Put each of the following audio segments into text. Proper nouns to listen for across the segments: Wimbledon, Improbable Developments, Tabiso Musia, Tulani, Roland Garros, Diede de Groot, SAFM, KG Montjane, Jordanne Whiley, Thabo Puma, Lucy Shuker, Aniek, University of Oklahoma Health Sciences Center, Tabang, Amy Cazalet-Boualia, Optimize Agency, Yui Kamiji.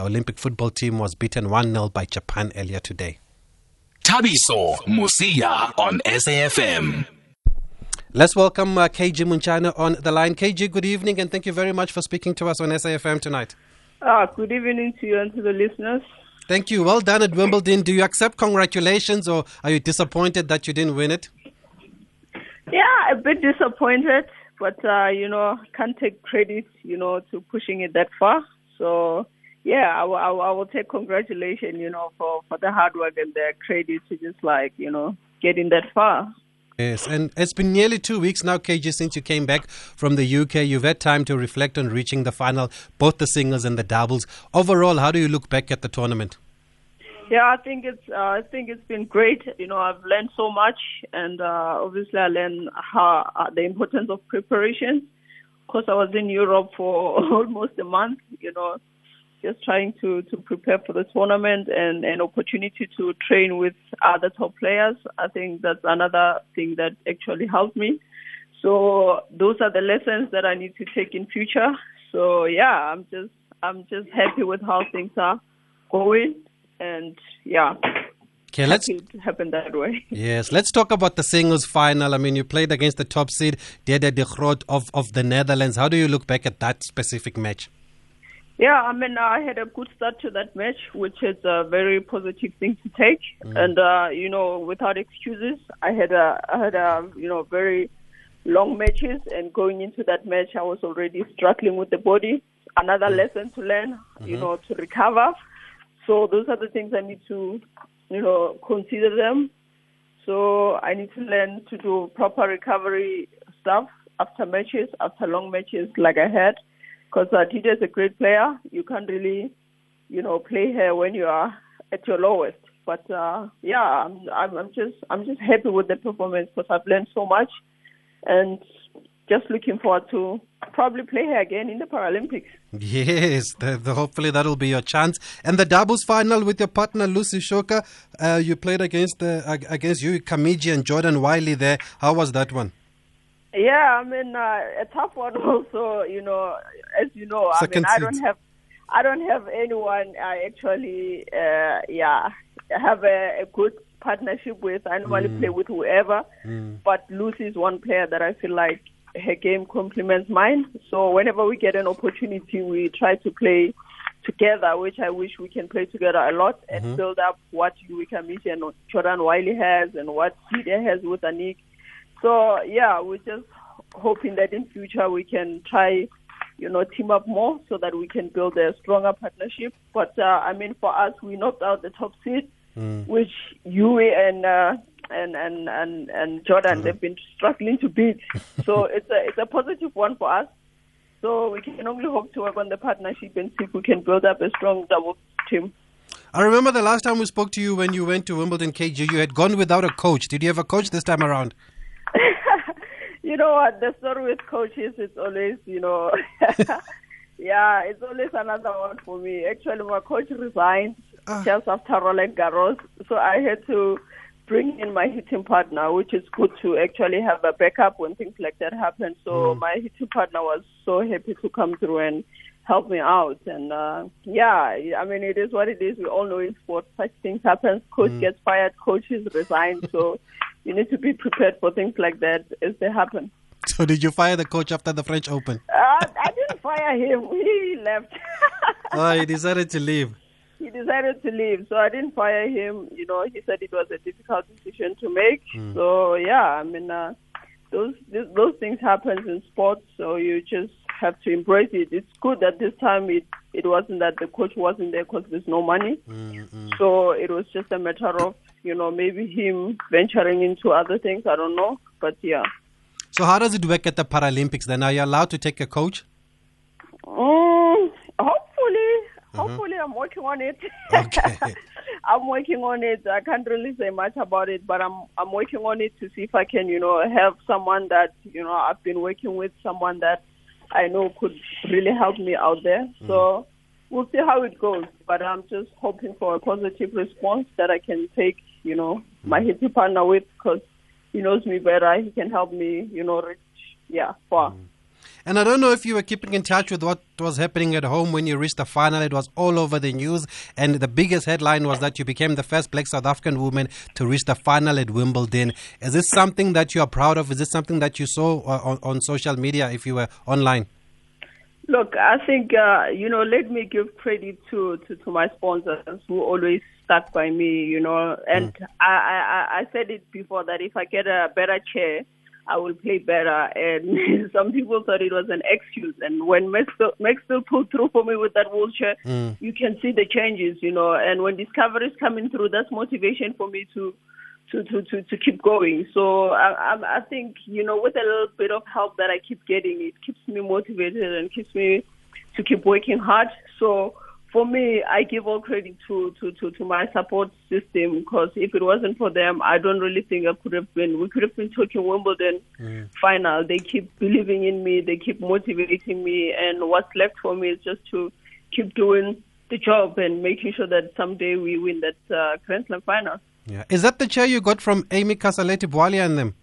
The Olympic football team was beaten 1-0 by Japan earlier today. Tabiso Musia on SAFM. Let's welcome KG Montjane on the line. KG, good evening and thank you very much for speaking to us on SAFM tonight. Good evening to you and to the listeners. Thank you. Well done at Wimbledon. Do you accept congratulations or are you disappointed that you didn't win it? Yeah, a bit disappointed, but, can't take credit, to pushing it that far. So, yeah, I will take congratulations, for the hard work and the credit to just getting that far. Yes, and it's been nearly 2 weeks now, KG, since you came back from the UK. You've had time to reflect on reaching the final, both the singles and the doubles. Overall, how do you look back at the tournament? Yeah, I think it's been great. I've learned so much, and obviously I learned how the importance of preparation. Of course, I was in Europe for almost a month. Just trying to prepare for the tournament and an opportunity to train with other top players. I think that's another thing that actually helped me. So those are the lessons that I need to take in future. So yeah, I'm just happy with how things are going, and yeah. Okay, let's happen that way. Yes, let's talk about the singles final. I mean, you played against the top seed Diede de Groot of the Netherlands. How do you look back at that specific match? Yeah, I mean, I had a good start to that match, which is a very positive thing to take. Mm. And, without excuses, I had very long matches. And going into that match, I was already struggling with the body. Another lesson to learn, to recover. So those are the things I need to, consider them. So I need to learn to do proper recovery stuff after matches, after long matches like I had. Because Diede is a great player. You can't really, play her when you are at your lowest. But I'm just happy with the performance because I've learned so much, and just looking forward to probably play her again in the Paralympics. Yes, hopefully that'll be your chance. And the doubles final with your partner Lucy Shuker, you played against Yui Kamiji and Jordanne Whiley there. How was that one? Yeah, I mean, a tough one also, as you know, second I mean, I don't have anyone I actually, have a good partnership with. I normally play with whoever, but Lucy is one player that I feel like her game complements mine. So whenever we get an opportunity, we try to play together, which I wish we can play together a lot and build up what Yui Kamiji and Jordanne Whiley has and what Diede has with Aniek. So, yeah, we're just hoping that in future we can try, team up more so that we can build a stronger partnership. But, for us, we knocked out the top seed, which Yui and Jordanne, they've been struggling to beat. So it's a positive one for us. So we can only hope to work on the partnership and see if we can build up a strong double team. I remember the last time we spoke to you when you went to Wimbledon, KG, you had gone without a coach. Did you have a coach this time around? You know what, the story with coaches is always, it's always another one for me. Actually, my coach resigned just after Roland Garros, so I had to bring in my hitting partner, which is good to actually have a backup when things like that happen. So my hitting partner was so happy to come through and help me out. And, it is what it is. We all know in sports, such things happen. Coach gets fired, coaches resign, so... You need to be prepared for things like that as they happen. So did you fire the coach after the French Open? I didn't fire him. He left. Oh, he decided to leave. He decided to leave. So I didn't fire him. He said it was a difficult decision to make. So, those things happen in sports. So you just have to embrace it. It's good that this time it wasn't that the coach wasn't there because there's no money. So it was just a matter of, maybe him venturing into other things. I don't know, but yeah. So how does it work at the Paralympics then? Are you allowed to take a coach? Hopefully I'm working on it. Okay. I'm working on it. I can't really say much about it, but I'm working on it to see if I can, have someone that, I've been working with, someone that I know could really help me out there. So we'll see how it goes, but I'm just hoping for a positive response that I can take, my hitting partner with, because he knows me better. He can help me, reach far. And I don't know if you were keeping in touch with what was happening at home when you reached the final. It was all over the news, and the biggest headline was that you became the first black South African woman to reach the final at Wimbledon. Is this something that you are proud of? Is this something that you saw on social media if you were online? Look, I think, let me give credit to my sponsors who always stuck by me, And I said it before that if I get a better chair, I will play better. And some people thought it was an excuse. And when Max still pulled through for me with that wheelchair, you can see the changes, And when Discovery is coming through, that's motivation for me to keep going. So I think, with a little bit of help that I keep getting, it keeps me motivated and keeps me to keep working hard. So for me, I give all credit to my support system, because if it wasn't for them, I don't really think we could have been talking Wimbledon final. They keep believing in me. They keep motivating me. And what's left for me is just to keep doing the job and making sure that someday we win that Grand Slam final. Yeah. Is that the chair you got from Amy Cazalet-Boualia and them?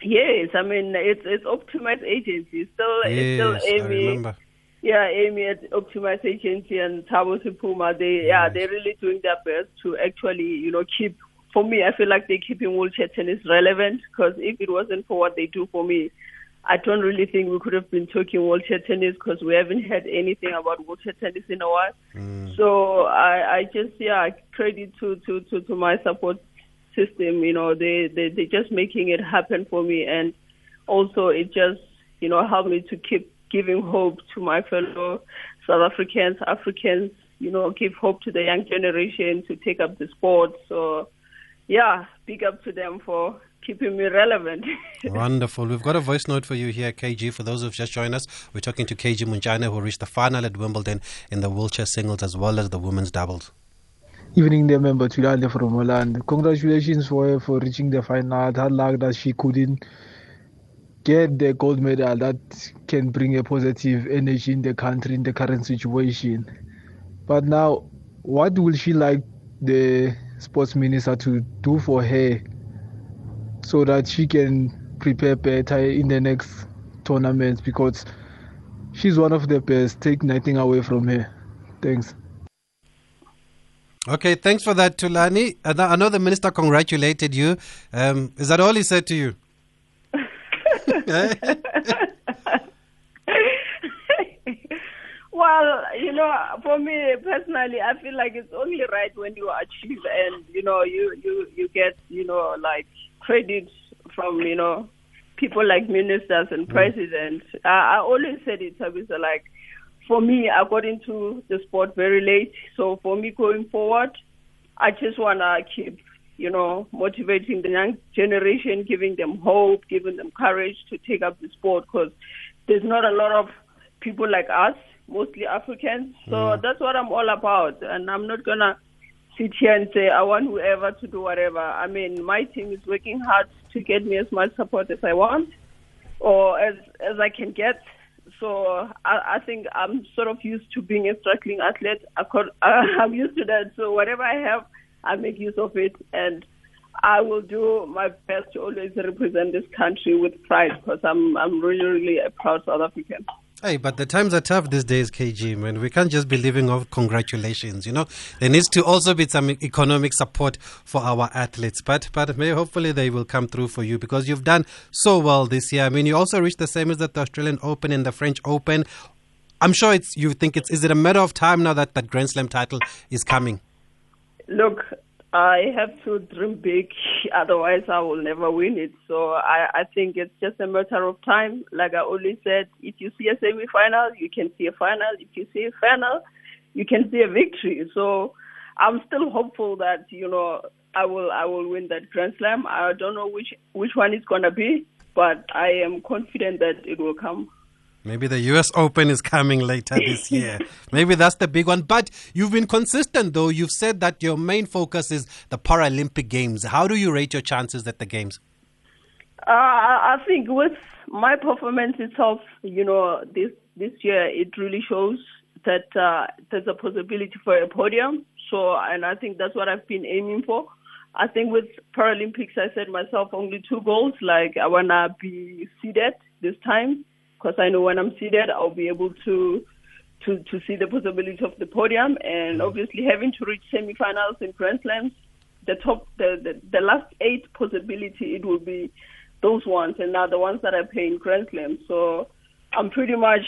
Yes, I mean, it's Optimize Agency. It's still Amy. I remember. Yeah, Amy at Optimize Agency and Thabo Puma. They're really doing their best to actually, keep. For me, I feel like they're keeping wheelchair tennis relevant, because if it wasn't for what they do for me, I don't really think we could have been talking wheelchair tennis, because we haven't heard anything about wheelchair tennis in a while. So I just, credit to my support system. They're just making it happen for me. And also it just, helped me to keep giving hope to my fellow South Africans, give hope to the young generation to take up the sport. So, big up to them for keeping me relevant. Wonderful. We've got a voice note for you here, KG. For those who've just joined us, we're talking to KG Montjane, who reached the final at Wimbledon in the wheelchair singles as well as the women's doubles. Evening there, member Tulani from Holland. Congratulations for her for reaching the final. Hard luck that she couldn't get the gold medal. That can bring a positive energy in the country in the current situation. But now, what will she like the sports minister to do for her, so that she can prepare better in the next tournaments, because she's one of the best. Take nothing away from her. Thanks. Okay, thanks for that, Tulani. I know the minister congratulated you. Is that all he said to you? Well, for me personally, I feel like it's only right when you achieve and, you get, credit from, people like ministers and presidents. I always said it, Tabitha, for me, I got into the sport very late. So for me going forward, I just want to keep, motivating the young generation, giving them hope, giving them courage to take up the sport, because there's not a lot of people like us, mostly Africans. So that's what I'm all about. And I'm not going to sit here and say, I want whoever to do whatever. I mean, my team is working hard to get me as much support as I want, or as I can get. So I think I'm sort of used to being a struggling athlete. I'm used to that. So whatever I have, I make use of it. And I will do my best to always represent this country with pride, because I'm really, really a proud South African. Hey, but the times are tough these days, KG, man. We can't just be living off congratulations, There needs to also be some economic support for our athletes. But maybe hopefully they will come through for you, because you've done so well this year. I mean, you also reached the same as the Australian Open and the French Open. I'm sure is it a matter of time now that Grand Slam title is coming? Look, I have to dream big, otherwise I will never win it. So I think it's just a matter of time. Like I always said, if you see a semi-final, you can see a final. If you see a final, you can see a victory. So I'm still hopeful that, I will win that Grand Slam. I don't know which one it's going to be, but I am confident that it will come. Maybe the US Open is coming later this year. Maybe that's the big one. But you've been consistent, though. You've said that your main focus is the Paralympic Games. How do you rate your chances at the Games? I think with my performance itself, this year, it really shows that there's a possibility for a podium. So, and I think that's what I've been aiming for. I think with Paralympics, I set myself only two goals. I want to be seeded this time. because I know when I'm seated, I'll be able to see the possibility of the podium. And obviously, having to reach semifinals in Grand Slams, the last eight possibility, it will be those ones, and now the ones that I play in Grand Slam. So I'm pretty much,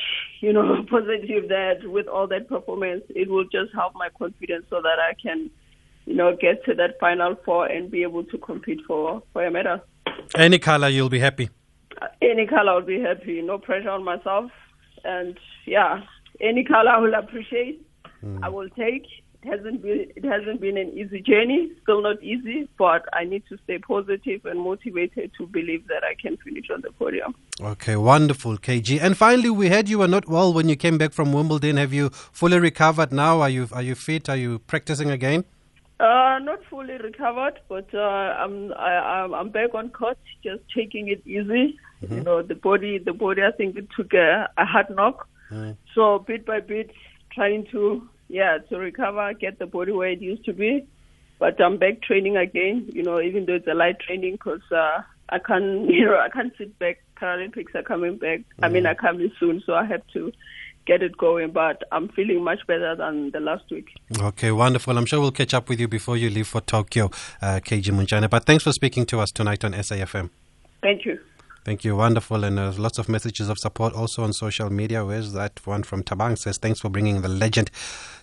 positive that with all that performance, it will just help my confidence so that I can, get to that final four and be able to compete for a medal. Any color, you'll be happy. Any color, I'll be happy. No pressure on myself. And yeah, any color I will appreciate. I will take. It hasn't been an easy journey, still not easy, but I need to stay positive and motivated to believe that I can finish on the podium. Okay, wonderful, KG. And finally, we heard you were not well when you came back from Wimbledon. Have you fully recovered now? Are you fit? Are you practicing again? Not fully recovered, but I'm back on court, just taking it easy. Mm-hmm. The body. I think it took a hard knock, so bit by bit, trying to recover, get the body where it used to be. But I'm back training again, even though it's a light training, because I can't sit back. Paralympics are coming back. Mm-hmm. Are coming soon, so I have to get it going. But I'm feeling much better than the last week. Okay, wonderful. I'm sure we'll catch up with you before you leave for Tokyo, KG Montjane. But thanks for speaking to us tonight on SAFM. Thank you. Thank you. Wonderful. And lots of messages of support also on social media. Where's that one from Tabang? Says, thanks for bringing the legend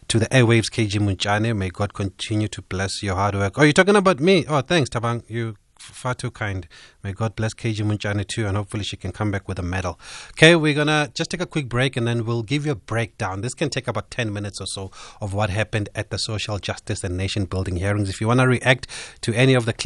to the airwaves, KG Montjane. May God continue to bless your hard work. Oh, you're talking about me? Oh, thanks, Tabang. You're far too kind. May God bless KG Montjane too, and hopefully she can come back with a medal. Okay, we're going to just take a quick break and then we'll give you a breakdown. This can take about 10 minutes or so of what happened at the Social Justice and Nation Building hearings. If you want to react to any of the clips,